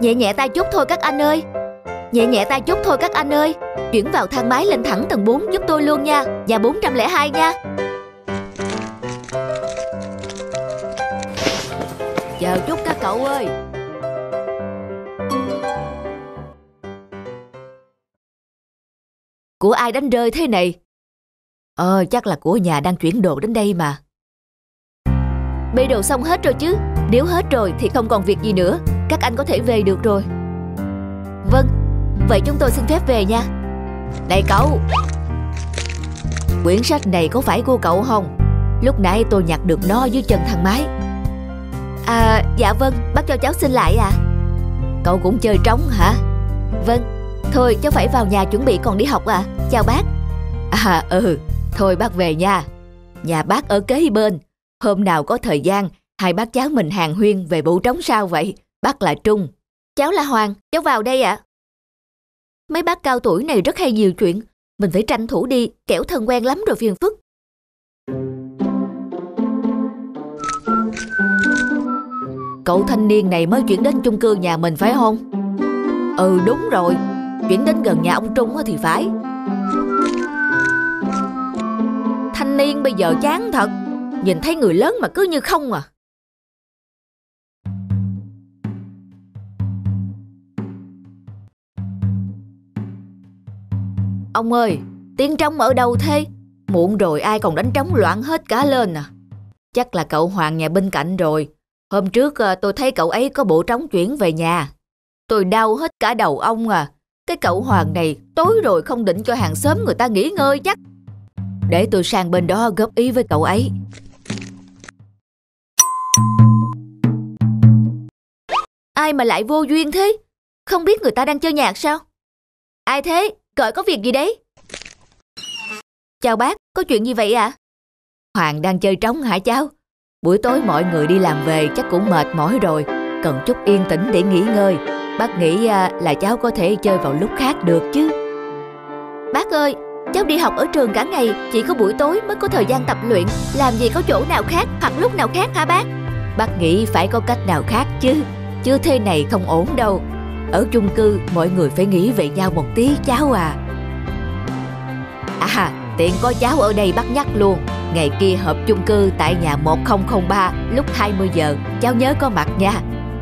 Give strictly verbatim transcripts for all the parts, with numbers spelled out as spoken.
Nhẹ nhẹ ta chút thôi các anh ơi. Nhẹ nhẹ ta chút thôi các anh ơi. Chuyển vào thang máy lên thẳng tầng bốn giúp tôi luôn nha. Và bốn không hai nha. Chờ chút các cậu ơi. Của ai đánh rơi thế này? Ờ chắc là của nhà đang chuyển đồ đến đây mà. Bê đồ xong hết rồi chứ? Nếu hết rồi thì không còn việc gì nữa. Các anh có thể về được rồi. Vâng, vậy chúng tôi xin phép về nha. Này cậu, quyển sách này có phải của cậu không? Lúc nãy tôi nhặt được nó dưới chân thang máy. À dạ vâng, bác cho cháu xin lại à. Cậu cũng chơi trống hả? Vâng. Thôi cháu phải vào nhà chuẩn bị còn đi học à. Chào bác. À ừ, thôi bác về nha. Nhà bác ở kế bên. Hôm nào có thời gian hai bác cháu mình hàn huyên về bộ trống sao vậy. Bác là Trung. Cháu là Hoàng, cháu vào đây ạ. À. Mấy bác cao tuổi này rất hay nhiều chuyện. Mình phải tranh thủ đi, kẻo thân quen lắm rồi phiền phức. Cậu thanh niên này mới chuyển đến chung cư nhà mình phải không? Ừ đúng rồi, chuyển đến gần nhà ông Trung thì phải. Thanh niên bây giờ chán thật. Nhìn thấy người lớn mà cứ như không à. Ông ơi, tiếng trống ở đâu thế? Muộn rồi ai còn đánh trống loạn hết cả lên à. Chắc là cậu Hoàng nhà bên cạnh rồi. Hôm trước tôi thấy cậu ấy có bộ trống chuyển về nhà. Tôi đau hết cả đầu ông à. Cái cậu Hoàng này tối rồi không định cho hàng xóm người ta nghỉ ngơi chắc. Để tôi sang bên đó góp ý với cậu ấy. Ai mà lại vô duyên thế? Không biết người ta đang chơi nhạc sao? Ai thế? Gọi có việc gì đấy? Chào bác, có chuyện gì vậy ạ? À? Hoàng đang chơi trống hả cháu? Buổi tối mọi người đi làm về chắc cũng mệt mỏi rồi. Cần chút yên tĩnh để nghỉ ngơi. Bác nghĩ là cháu có thể chơi vào lúc khác được chứ. Bác ơi, cháu đi học ở trường cả ngày. Chỉ có buổi tối mới có thời gian tập luyện. Làm gì có chỗ nào khác hoặc lúc nào khác hả bác? Bác nghĩ phải có cách nào khác chứ. Chứ thế này không ổn đâu. Ở chung cư mọi người phải nghĩ về nhau một tí cháu à. À tiện có cháu ở đây bác nhắc luôn. Ngày kia họp chung cư tại nhà một không không ba lúc hai mươi giờ. Cháu nhớ có mặt nha.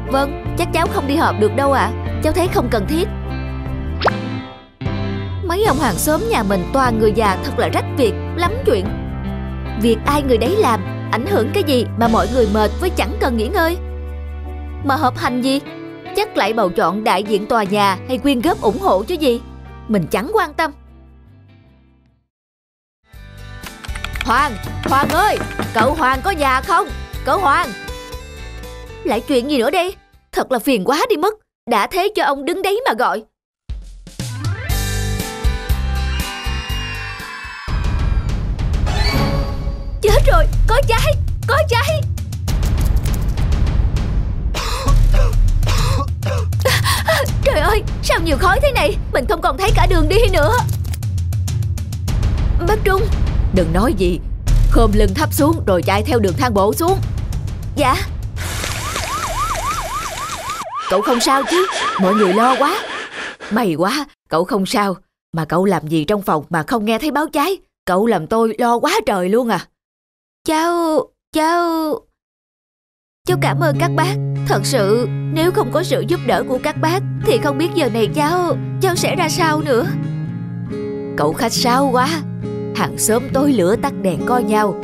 Vâng, chắc cháu không đi họp được đâu ạ. À. Cháu thấy không cần thiết. Mấy ông hàng xóm nhà mình toàn người già thật là rách việc, lắm chuyện. Việc ai người đấy làm, ảnh hưởng cái gì mà mọi người mệt với chẳng cần nghỉ ngơi. Mà họp hành gì? Chắc lại bầu chọn đại diện tòa nhà hay quyên góp ủng hộ chứ gì. Mình chẳng quan tâm. Hoàng, Hoàng ơi, cậu Hoàng có nhà không? Cậu Hoàng. Lại chuyện gì nữa đây? Thật là phiền quá đi mất. Đã thế cho ông đứng đấy mà gọi. Chết rồi, có cháy, có cháy. Trời ơi, sao nhiều khói thế này. Mình không còn thấy cả đường đi nữa. Bác Trung. Đừng nói gì. Khom lưng thấp xuống rồi chạy theo đường thang bộ xuống. Dạ. Cậu không sao chứ? Mọi người lo quá. May quá, cậu không sao. Mà cậu làm gì trong phòng mà không nghe thấy báo cháy? Cậu làm tôi lo quá trời luôn à. Cháu, cháu Cháu cảm ơn các bác. Thật sự, nếu không có sự giúp đỡ của các bác thì không biết giờ này cháu Cháu sẽ ra sao nữa. Cậu khách sáo quá. Hàng xóm tối lửa tắt đèn coi nhau.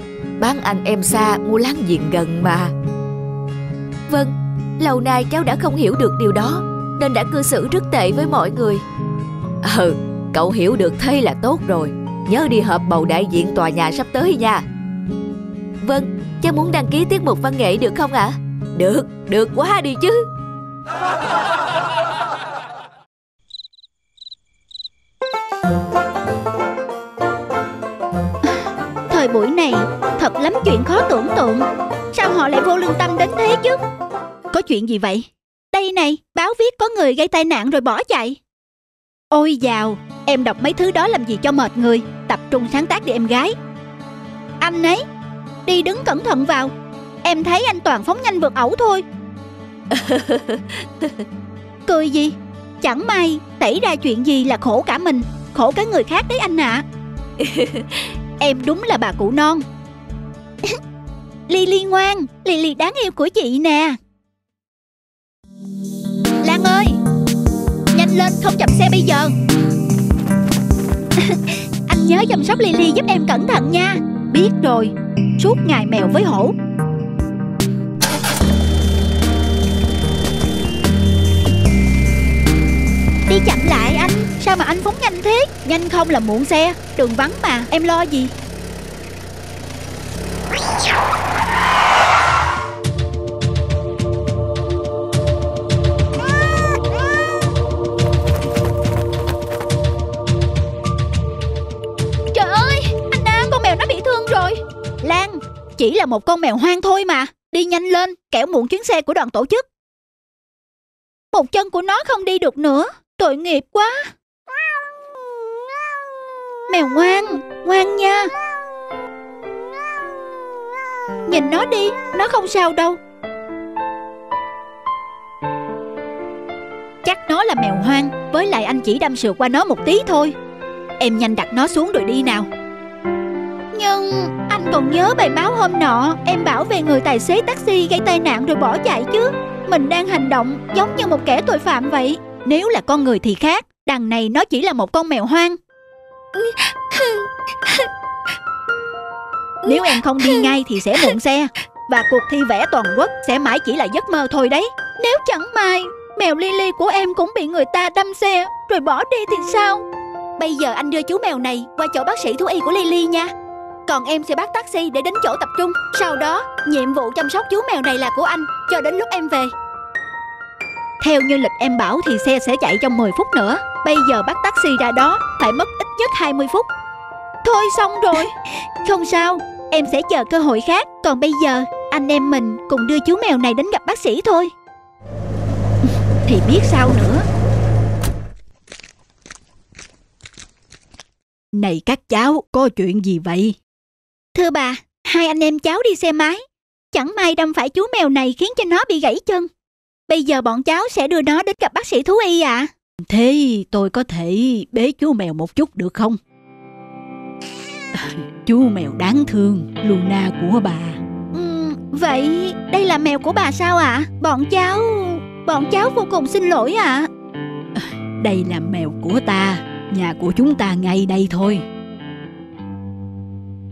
Bán anh em xa mua láng giềng gần mà. Vâng, lâu nay cháu đã không hiểu được điều đó nên đã cư xử rất tệ với mọi người. Ừ, cậu hiểu được thế là tốt rồi. Nhớ đi họp bầu đại diện tòa nhà sắp tới nha. Vâng, cháu muốn đăng ký tiết mục văn nghệ được không ạ? À? Được, được quá đi chứ. Thời buổi này thật lắm chuyện khó tưởng tượng. Sao họ lại vô lương tâm đến thế chứ? Có chuyện gì vậy? Đây này, báo viết có người gây tai nạn rồi bỏ chạy. Ôi dào, em đọc mấy thứ đó làm gì cho mệt người. Tập trung sáng tác đi em gái. Anh ấy, đi đứng cẩn thận vào. Em thấy anh toàn phóng nhanh vượt ẩu thôi. Cười gì? Chẳng may xảy ra chuyện gì là khổ cả mình, khổ cả người khác đấy anh ạ. À. Em đúng là bà cụ non. Lily ngoan, Lily đáng yêu của chị nè. Lan ơi, nhanh lên, không chậm xe bây giờ. Anh nhớ chăm sóc Lily giúp em cẩn thận nha. Biết rồi, suốt ngày mèo với hổ. Đi chậm lại anh, sao mà anh phóng nhanh thế? Nhanh không là muộn xe, đường vắng mà, em lo gì. Trời ơi, anh Đa, con mèo nó bị thương rồi. Lan, chỉ là một con mèo hoang thôi mà. Đi nhanh lên, kẻo muộn chuyến xe của đoàn tổ chức. Một chân của nó không đi được nữa. Tội nghiệp quá. Mèo ngoan, ngoan nha. Nhìn nó đi, nó không sao đâu. Chắc nó là mèo hoang, với lại anh chỉ đâm sượt qua nó một tí thôi. Em nhanh đặt nó xuống rồi đi nào. Nhưng anh còn nhớ bài báo hôm nọ em bảo về người tài xế taxi gây tai nạn rồi bỏ chạy chứ. Mình đang hành động giống như một kẻ tội phạm vậy. Nếu là con người thì khác, đằng này nó chỉ là một con mèo hoang. Nếu em không đi ngay thì sẽ muộn xe, và cuộc thi vẽ toàn quốc sẽ mãi chỉ là giấc mơ thôi đấy. Nếu chẳng may mèo Lily của em cũng bị người ta đâm xe rồi bỏ đi thì sao? Bây giờ anh đưa chú mèo này qua chỗ bác sĩ thú y của Lily nha. Còn em sẽ bắt taxi để đến chỗ tập trung. Sau đó nhiệm vụ chăm sóc chú mèo này là của anh cho đến lúc em về. Theo như lịch em bảo thì xe sẽ chạy trong mười phút nữa. Bây giờ bắt taxi ra đó phải mất ít nhất hai mươi phút. Thôi xong rồi. Không sao, em sẽ chờ cơ hội khác. Còn bây giờ anh em mình cùng đưa chú mèo này đến gặp bác sĩ thôi. Thì biết sao nữa. Này các cháu, có chuyện gì vậy? Thưa bà, hai anh em cháu đi xe máy, chẳng may đâm phải chú mèo này khiến cho nó bị gãy chân. Bây giờ bọn cháu sẽ đưa nó đến gặp bác sĩ thú y ạ. À. Thế tôi có thể bế chú mèo một chút được không? À, chú mèo đáng thương, Luna của bà. Ừ, vậy đây là mèo của bà sao ạ? À? Bọn cháu... bọn cháu vô cùng xin lỗi ạ. À. À, đây là mèo của ta, nhà của chúng ta ngay đây thôi.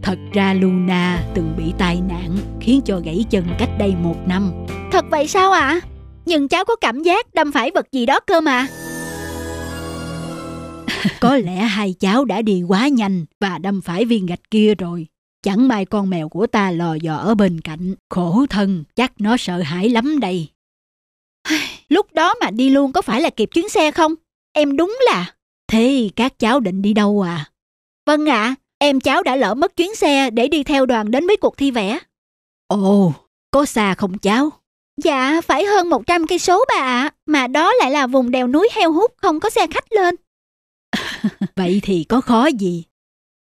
Thật ra Luna từng bị tai nạn khiến cho gãy chân cách đây một năm. Thật vậy sao ạ? À? Nhưng cháu có cảm giác đâm phải vật gì đó cơ mà. Có lẽ hai cháu đã đi quá nhanh và đâm phải viên gạch kia rồi. Chẳng may con mèo của ta lò dò ở bên cạnh. Khổ thân, chắc nó sợ hãi lắm đây. Lúc đó mà đi luôn có phải là kịp chuyến xe không? Em đúng là... Thế các cháu định đi đâu à? Vâng ạ, à, em cháu đã lỡ mất chuyến xe để đi theo đoàn đến với cuộc thi vẽ. Ồ, có xa không cháu? Dạ, phải hơn một trăm cây số bà ạ, mà đó lại là vùng đèo núi heo hút, không có xe khách lên. Vậy thì có khó gì?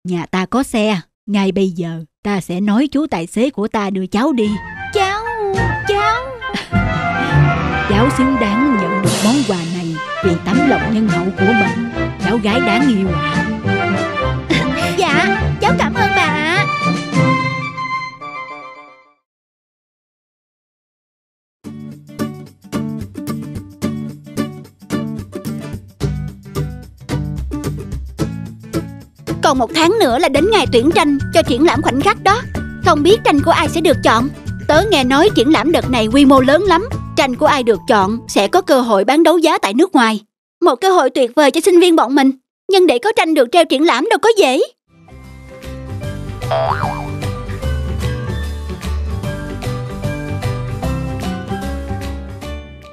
Nhà ta có xe, ngay bây giờ ta sẽ nói chú tài xế của ta đưa cháu đi. Cháu, cháu. Cháu xứng đáng nhận được món quà này vì tấm lòng nhân hậu của mình, cháu gái đáng yêu ạ. Dạ, cháu cảm ơn bà ạ. Còn một tháng nữa là đến ngày tuyển tranh cho triển lãm khoảnh khắc đó. Không biết tranh của ai sẽ được chọn. Tớ nghe nói triển lãm đợt này quy mô lớn lắm. Tranh của ai được chọn sẽ có cơ hội bán đấu giá tại nước ngoài. Một cơ hội tuyệt vời cho sinh viên bọn mình. Nhưng để có tranh được treo triển lãm đâu có dễ.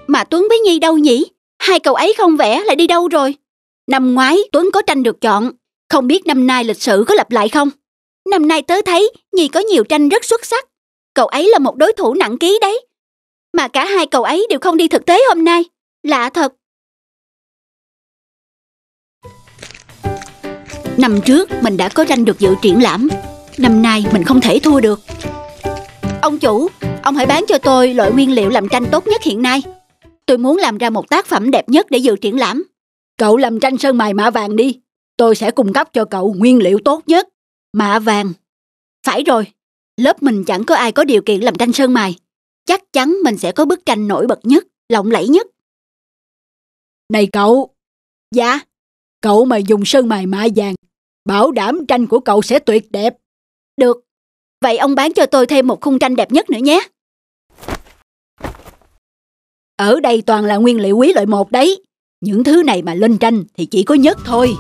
Mà Tuấn với Nhi đâu nhỉ? Hai cậu ấy không vẽ lại đi đâu rồi? Năm ngoái Tuấn có tranh được chọn. Không biết năm nay lịch sử có lặp lại không? Năm nay tớ thấy Nhi có nhiều tranh rất xuất sắc. Cậu ấy là một đối thủ nặng ký đấy. Mà cả hai cậu ấy đều không đi thực tế hôm nay. Lạ thật. Năm trước mình đã có tranh được dự triển lãm. Năm nay mình không thể thua được. Ông chủ, ông hãy bán cho tôi loại nguyên liệu làm tranh tốt nhất hiện nay. Tôi muốn làm ra một tác phẩm đẹp nhất để dự triển lãm. Cậu làm tranh sơn mài mạ vàng đi. Tôi sẽ cung cấp cho cậu nguyên liệu tốt nhất. Mạ vàng. Phải rồi. Lớp mình chẳng có ai có điều kiện làm tranh sơn mài. Chắc chắn mình sẽ có bức tranh nổi bật nhất, lộng lẫy nhất. Này cậu. Dạ. Cậu mà dùng sơn mài mạ vàng, bảo đảm tranh của cậu sẽ tuyệt đẹp. Được. Vậy ông bán cho tôi thêm một khung tranh đẹp nhất nữa nhé. Ở đây toàn là nguyên liệu quý loại một đấy. Những thứ này mà lên tranh thì chỉ có nhất thôi.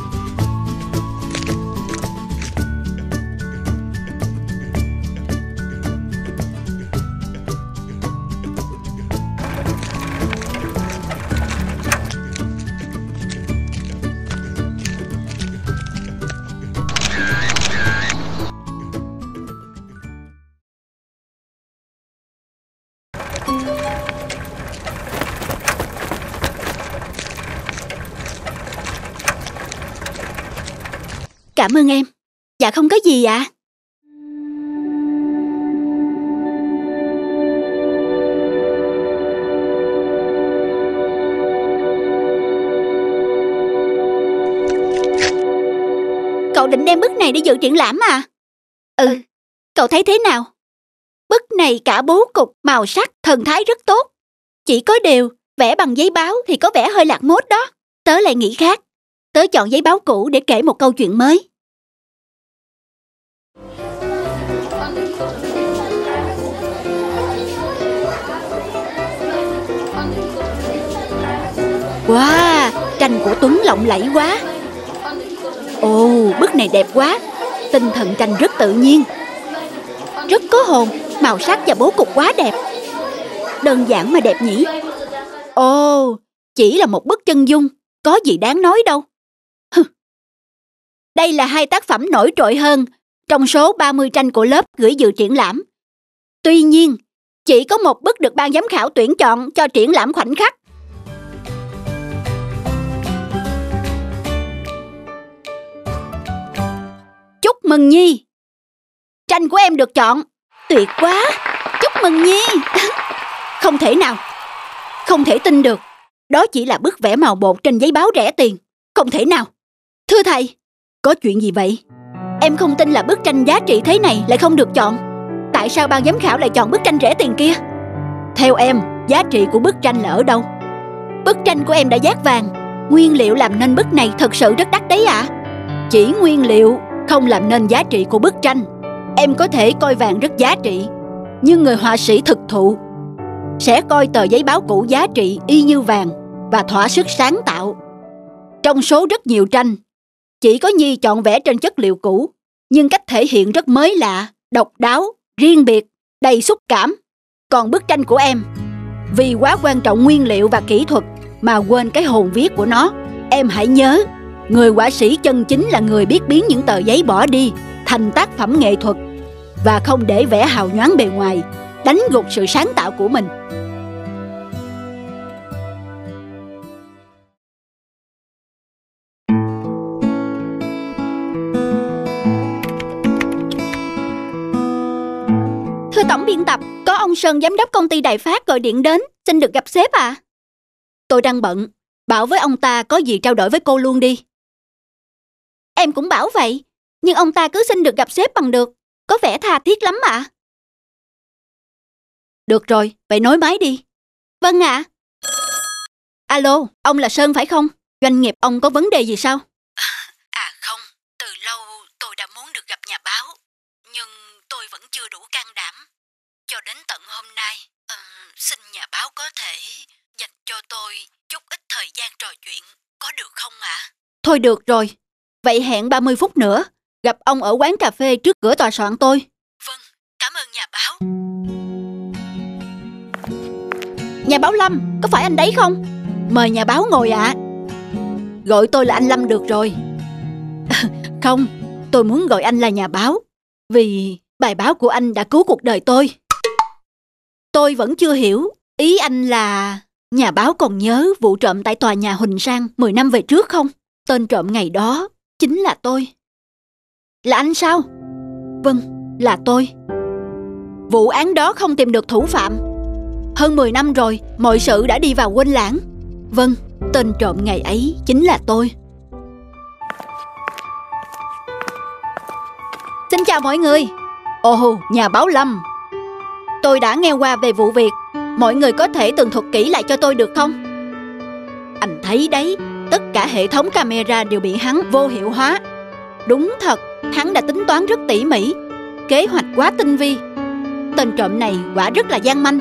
Cảm ơn em. Dạ không có gì ạ. À. Cậu định đem bức này để dự triển lãm à? Ừ, cậu thấy thế nào? Bức này cả bố cục, màu sắc, thần thái rất tốt. Chỉ có điều, vẽ bằng giấy báo thì có vẻ hơi lạc mốt đó. Tớ lại nghĩ khác. Tớ chọn giấy báo cũ để kể một câu chuyện mới. Wow, tranh của Tuấn lộng lẫy quá. Ồ, bức này đẹp quá. Tinh thần tranh rất tự nhiên, rất có hồn. Màu sắc và bố cục quá đẹp. Đơn giản mà đẹp nhỉ. Ồ, chỉ là một bức chân dung, có gì đáng nói đâu. Hừ. Đây là hai tác phẩm nổi trội hơn trong số ba mươi tranh của lớp gửi dự triển lãm. Tuy nhiên, chỉ có một bức được ban giám khảo tuyển chọn cho triển lãm khoảnh khắc. Chúc mừng Nhi. Tranh của em được chọn. Tuyệt quá. Chúc mừng Nhi. Không thể nào. Không thể tin được. Đó chỉ là bức vẽ màu bột trên giấy báo rẻ tiền. Không thể nào. Thưa thầy, có chuyện gì vậy? Em không tin là bức tranh giá trị thế này lại không được chọn. Tại sao ban giám khảo lại chọn bức tranh rẻ tiền kia? Theo em, giá trị của bức tranh là ở đâu? Bức tranh của em đã dát vàng. Nguyên liệu làm nên bức này thật sự rất đắt đấy ạ. À? Chỉ nguyên liệu không làm nên giá trị của bức tranh. Em có thể coi vàng rất giá trị, nhưng người họa sĩ thực thụ sẽ coi tờ giấy báo cũ giá trị y như vàng và thỏa sức sáng tạo. Trong số rất nhiều tranh, chỉ có Nhi chọn vẽ trên chất liệu cũ, nhưng cách thể hiện rất mới lạ, độc đáo, riêng biệt, đầy xúc cảm. Còn bức tranh của em, vì quá quan trọng nguyên liệu và kỹ thuật mà quên cái hồn viết của nó. Em hãy nhớ, người họa sĩ chân chính là người biết biến những tờ giấy bỏ đi thành tác phẩm nghệ thuật, và không để vẽ hào nhoáng bề ngoài đánh gục sự sáng tạo của mình. Thưa tổng biên tập, có ông Sơn giám đốc công ty Đại Phát gọi điện đến, xin được gặp sếp ạ. À? Tôi đang bận, bảo với ông ta có gì trao đổi với cô luôn đi. Em cũng bảo vậy, nhưng ông ta cứ xin được gặp sếp bằng được, có vẻ tha thiết lắm ạ. À? Được rồi, vậy nối máy đi. Vâng ạ. À. Alo, ông là Sơn phải không? Doanh nghiệp ông có vấn đề gì sao? À, à không, từ lâu tôi đã muốn được gặp nhà báo, nhưng tôi vẫn chưa đủ can đảm. Cho đến tận hôm nay, uh, xin nhà báo có thể dành cho tôi chút ít thời gian trò chuyện, có được không ạ? À? Thôi được rồi, vậy hẹn ba mươi phút nữa, gặp ông ở quán cà phê trước cửa tòa soạn tôi. Vâng, cảm ơn nhà báo. Nhà báo Lâm, có phải anh đấy không? Mời nhà báo ngồi ạ. À. Gọi tôi là anh Lâm được rồi. Không, tôi muốn gọi anh là nhà báo, vì bài báo của anh đã cứu cuộc đời tôi. Tôi vẫn chưa hiểu, ý anh là... Nhà báo còn nhớ vụ trộm tại tòa nhà Huỳnh Sang mười năm về trước không? Tên trộm ngày đó chính là tôi. Là anh sao? Vâng, là tôi. Vụ án đó không tìm được thủ phạm. Hơn mười năm rồi, mọi sự đã đi vào quên lãng. Vâng, tên trộm ngày ấy chính là tôi. Xin chào mọi người. Ồ, nhà báo Lâm, tôi đã nghe qua về vụ việc. Mọi người có thể tường thuật kỹ lại cho tôi được không? Anh thấy đấy, tất cả hệ thống camera đều bị hắn vô hiệu hóa. Đúng thật, hắn đã tính toán rất tỉ mỉ, kế hoạch quá tinh vi. Tên trộm này quả rất là gian manh.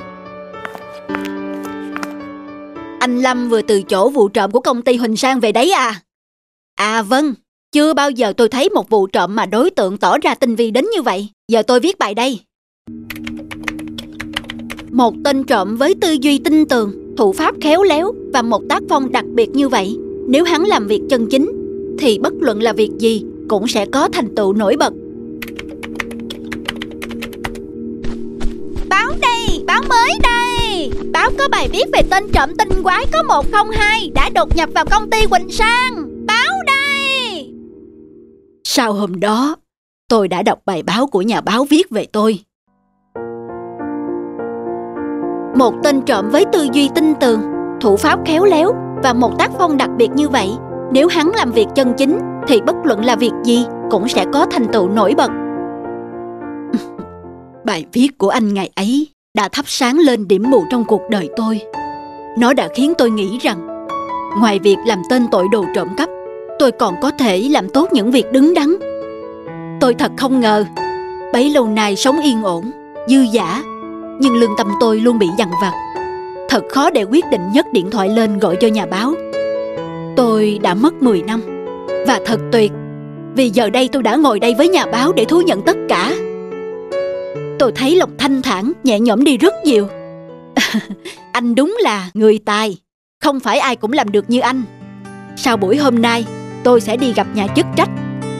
Anh Lâm vừa từ chỗ vụ trộm của công ty Huỳnh Sang về đấy à? À vâng, chưa bao giờ tôi thấy một vụ trộm mà đối tượng tỏ ra tinh vi đến như vậy. Giờ tôi viết bài đây. Một tên trộm với tư duy tinh tường, thủ pháp khéo léo và một tác phong đặc biệt như vậy, nếu hắn làm việc chân chính thì bất luận là việc gì cũng sẽ có thành tựu nổi bật. Báo đây, báo mới đây. Báo có bài viết về tên trộm tinh quái có một không hai đã đột nhập vào công ty Huỳnh Sang. Báo đây. Sau hôm đó, tôi đã đọc bài báo của nhà báo viết về tôi. Một tên trộm với tư duy tinh tường, thủ pháp khéo léo và một tác phong đặc biệt như vậy, nếu hắn làm việc chân chính thì bất luận là việc gì cũng sẽ có thành tựu nổi bật. Bài viết của anh ngày ấy đã thắp sáng lên điểm mù trong cuộc đời tôi. Nó đã khiến tôi nghĩ rằng ngoài việc làm tên tội đồ trộm cắp, tôi còn có thể làm tốt những việc đứng đắn. Tôi thật không ngờ, bấy lâu nay sống yên ổn, dư dả, nhưng lương tâm tôi luôn bị dằn vặt. Thật khó để quyết định nhấc điện thoại lên gọi cho nhà báo. Tôi đã mất mười năm. Và thật tuyệt, vì giờ đây tôi đã ngồi đây với nhà báo để thú nhận tất cả. Tôi thấy lòng thanh thản, nhẹ nhõm đi rất nhiều. Anh đúng là người tài. Không phải ai cũng làm được như anh. Sau buổi hôm nay, tôi sẽ đi gặp nhà chức trách.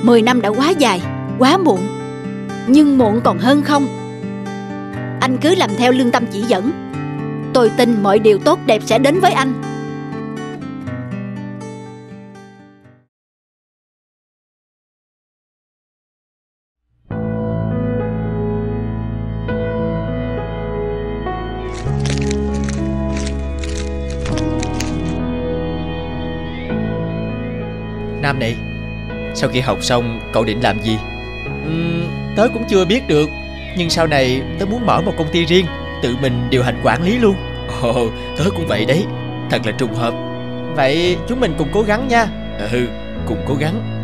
Mười năm đã quá dài, quá muộn. Nhưng muộn còn hơn không. Anh cứ làm theo lương tâm chỉ dẫn. Tôi tin mọi điều tốt đẹp sẽ đến với anh. Nam này, sau khi học xong cậu định làm gì? Uhm, tớ cũng chưa biết được. Nhưng sau này tớ muốn mở một công ty riêng, tự mình điều hành quản lý luôn. Ồ, tớ cũng vậy đấy. Thật là trùng hợp. Vậy chúng mình cùng cố gắng nha. Ừ, cùng cố gắng.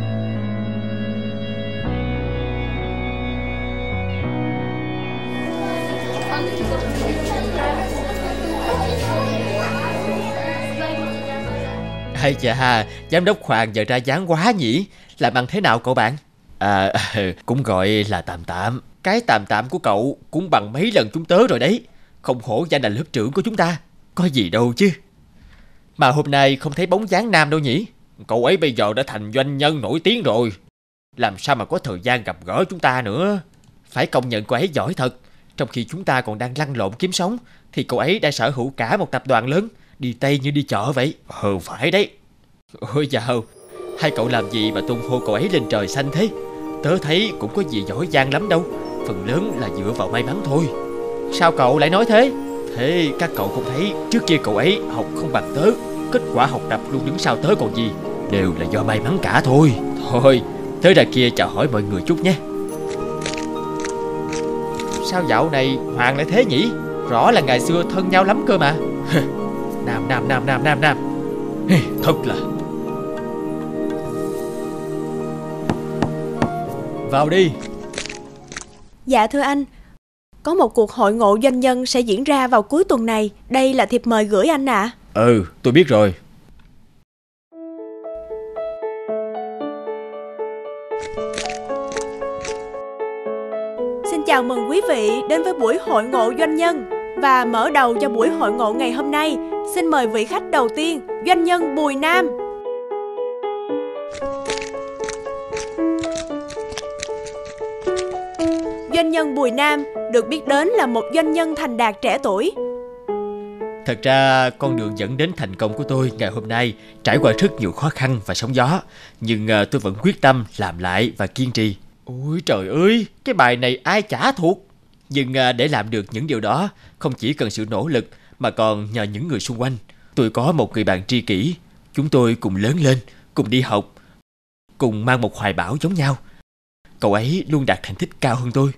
Hay chà, giám đốc Hoàng giờ ra dáng quá nhỉ. Làm ăn thế nào cậu bạn? À, cũng gọi là tạm tạm. Cái tạm tạm của cậu cũng bằng mấy lần chúng tớ rồi đấy. Không hổ danh là lớp trưởng của chúng ta. Có gì đâu chứ. Mà hôm nay không thấy bóng dáng Nam đâu nhỉ. Cậu ấy bây giờ đã thành doanh nhân nổi tiếng rồi, làm sao mà có thời gian gặp gỡ chúng ta nữa. Phải công nhận cậu ấy giỏi thật. Trong khi chúng ta còn đang lăn lộn kiếm sống, thì cậu ấy đã sở hữu cả một tập đoàn lớn. Đi Tây như đi chợ vậy. Ừ phải đấy. Ôi dào, hai cậu làm gì mà tung hô cậu ấy lên trời xanh thế. Tớ thấy cũng có gì giỏi giang lắm đâu. Phần lớn là dựa vào may mắn thôi. Sao cậu lại nói thế? Thế các cậu không thấy trước kia cậu ấy học không bằng tớ, kết quả học tập luôn đứng sau tớ còn gì. Đều là do may mắn cả thôi. Thôi, tớ ra kia chào hỏi mọi người chút nhé. Sao dạo này Hoàng lại thế nhỉ? Rõ là ngày xưa thân nhau lắm cơ mà. Nam, Nam, Nam, Nam, Nam, Nam. Thật là. Vào đi. Dạ thưa anh, có một cuộc hội ngộ doanh nhân sẽ diễn ra vào cuối tuần này. Đây là thiệp mời gửi anh ạ. À. Ừ, tôi biết rồi. Xin chào mừng quý vị đến với buổi hội ngộ doanh nhân. Và mở đầu cho buổi hội ngộ ngày hôm nay, xin mời vị khách đầu tiên, doanh nhân Bùi Nam. Doanh nhân Bùi Nam được biết đến là một doanh nhân thành đạt trẻ tuổi. Thật ra con đường dẫn đến thành công của tôi ngày hôm nay trải qua rất nhiều khó khăn và sóng gió, nhưng tôi vẫn quyết tâm làm lại và kiên trì. Ôi trời ơi, cái bài này ai chả thuộc. Nhưng để làm được những điều đó, không chỉ cần sự nỗ lực mà còn nhờ những người xung quanh. Tôi có một người bạn tri kỷ, chúng tôi cùng lớn lên, cùng đi học, cùng mang một hoài bão giống nhau. Cậu ấy luôn đạt thành tích cao hơn tôi.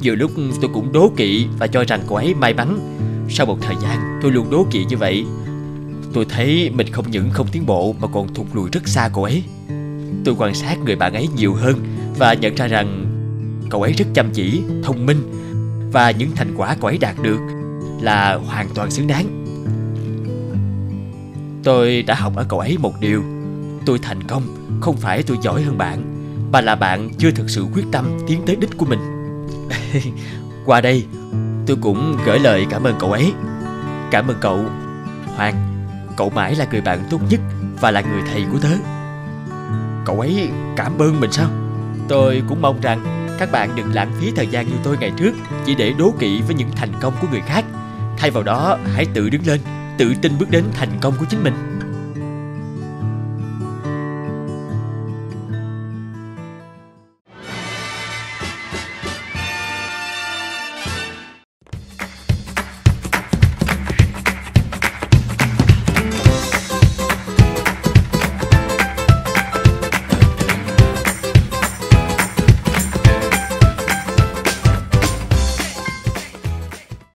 Nhiều lúc tôi cũng đố kỵ và cho rằng cậu ấy may mắn. Sau một thời gian tôi luôn đố kỵ như vậy, tôi thấy mình không những không tiến bộ mà còn thụt lùi rất xa cậu ấy. Tôi quan sát người bạn ấy nhiều hơn và nhận ra rằng cậu ấy rất chăm chỉ, thông minh, và những thành quả cậu ấy đạt được là hoàn toàn xứng đáng. Tôi đã học ở cậu ấy một điều: tôi thành công không phải tôi giỏi hơn bạn, mà là bạn chưa thực sự quyết tâm tiến tới đích của mình. Qua đây tôi cũng gửi lời cảm ơn cậu ấy. Cảm ơn cậu, Hoàng. Cậu mãi là người bạn tốt nhất và là người thầy của tớ. Cậu ấy cảm ơn mình sao? Tôi cũng mong rằng các bạn đừng lãng phí thời gian như tôi ngày trước chỉ để đố kỵ với những thành công của người khác. Thay vào đó, hãy tự đứng lên, tự tin bước đến thành công của chính mình.